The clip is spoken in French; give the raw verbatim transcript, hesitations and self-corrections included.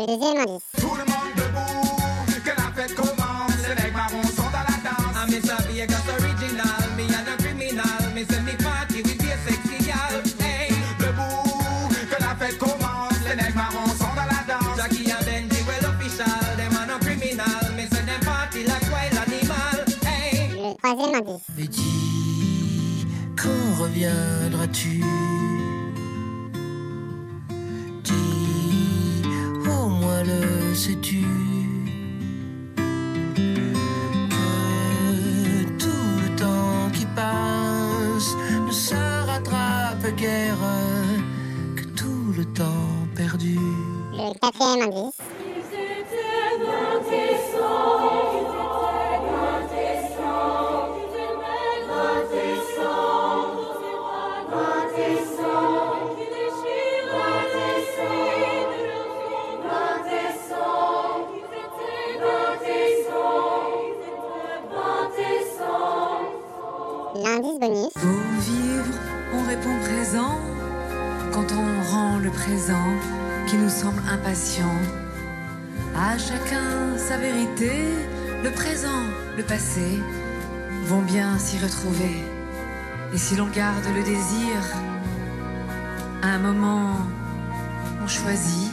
Le deuxième indice. Tout le monde debout, que la fête commence. Les mecs marrons sont à la danse. Ah, mais ça vient d'être original. Mais y'a de criminal. Mais c'est mes parties, oui, bien sexual. Hey, debout, que la fête commence. Les mecs marrons sont à la danse. Jackie a Benji, well official. Des manos criminal. Mais c'est des parties, la quoi et l'animal. Hey, le troisième indice. Mais dis, quand reviendras-tu? Le sais-tu que tout le temps qui passe ne se rattrape guère que tout le temps perdu. Le quatrième indice. L'indice bonus. Pour vivre, on répond présent quand on rend le présent qui nous semble impatient. À chacun sa vérité, le présent, le passé vont bien s'y retrouver. Et si l'on garde le désir, à un moment, on choisit.